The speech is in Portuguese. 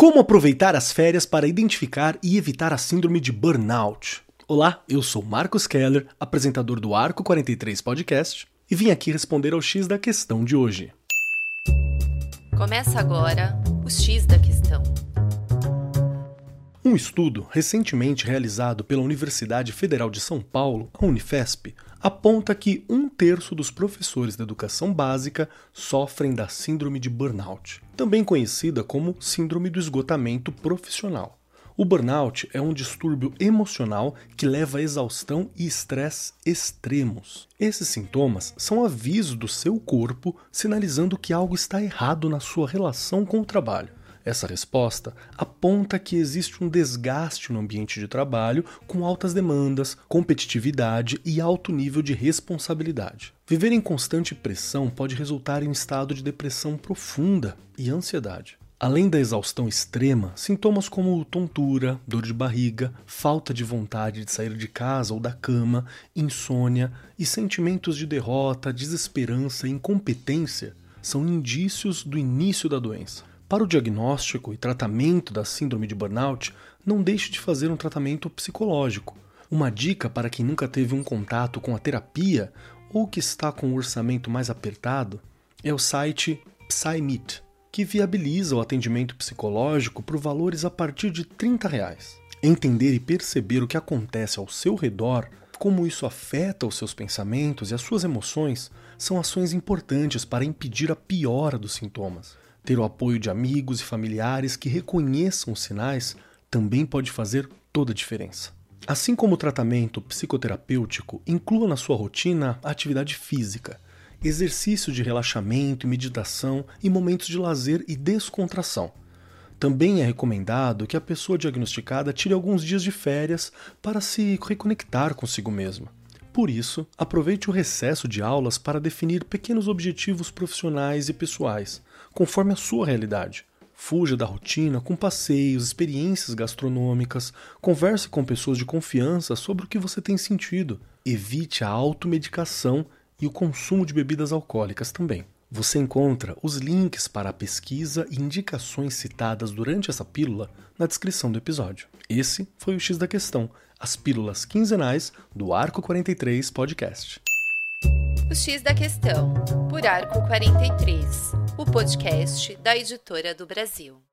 Como aproveitar as férias para identificar e evitar a síndrome de burnout? Olá, eu sou Marcos Keller, apresentador do Arco 43 Podcast, e vim aqui responder ao X da questão de hoje. Começa agora o X da questão. Um estudo recentemente realizado pela Universidade Federal de São Paulo, a UNIFESP, aponta que 1/3 dos professores da educação básica sofrem da síndrome de burnout, também conhecida como síndrome do esgotamento profissional. O burnout é um distúrbio emocional que leva a exaustão e estresse extremos. Esses sintomas são avisos do seu corpo sinalizando que algo está errado na sua relação com o trabalho. Essa resposta aponta que existe um desgaste no ambiente de trabalho com altas demandas, competitividade e alto nível de responsabilidade. Viver em constante pressão pode resultar em um estado de depressão profunda e ansiedade. Além da exaustão extrema, sintomas como tontura, dor de barriga, falta de vontade de sair de casa ou da cama, insônia e sentimentos de derrota, desesperança e incompetência são indícios do início da doença. Para o diagnóstico e tratamento da síndrome de burnout, não deixe de fazer um tratamento psicológico. Uma dica para quem nunca teve um contato com a terapia ou que está com o orçamento mais apertado é o site PsyMeet, que viabiliza o atendimento psicológico por valores a partir de R$ 30. Entender e perceber o que acontece ao seu redor, como isso afeta os seus pensamentos e as suas emoções, são ações importantes para impedir a piora dos sintomas. Ter o apoio de amigos e familiares que reconheçam os sinais também pode fazer toda a diferença. Assim como o tratamento psicoterapêutico, inclua na sua rotina a atividade física, exercícios de relaxamento e meditação e momentos de lazer e descontração. Também é recomendado que a pessoa diagnosticada tire alguns dias de férias para se reconectar consigo mesma. Por isso, aproveite o recesso de aulas para definir pequenos objetivos profissionais e pessoais, conforme a sua realidade. Fuja da rotina com passeios, experiências gastronômicas, converse com pessoas de confiança sobre o que você tem sentido. Evite a automedicação e o consumo de bebidas alcoólicas também. Você encontra os links para a pesquisa e indicações citadas durante essa pílula na descrição do episódio. Esse foi o X da Questão, as pílulas quinzenais do Arco 43 Podcast. O X da Questão, por Arco 43, o podcast da Editora do Brasil.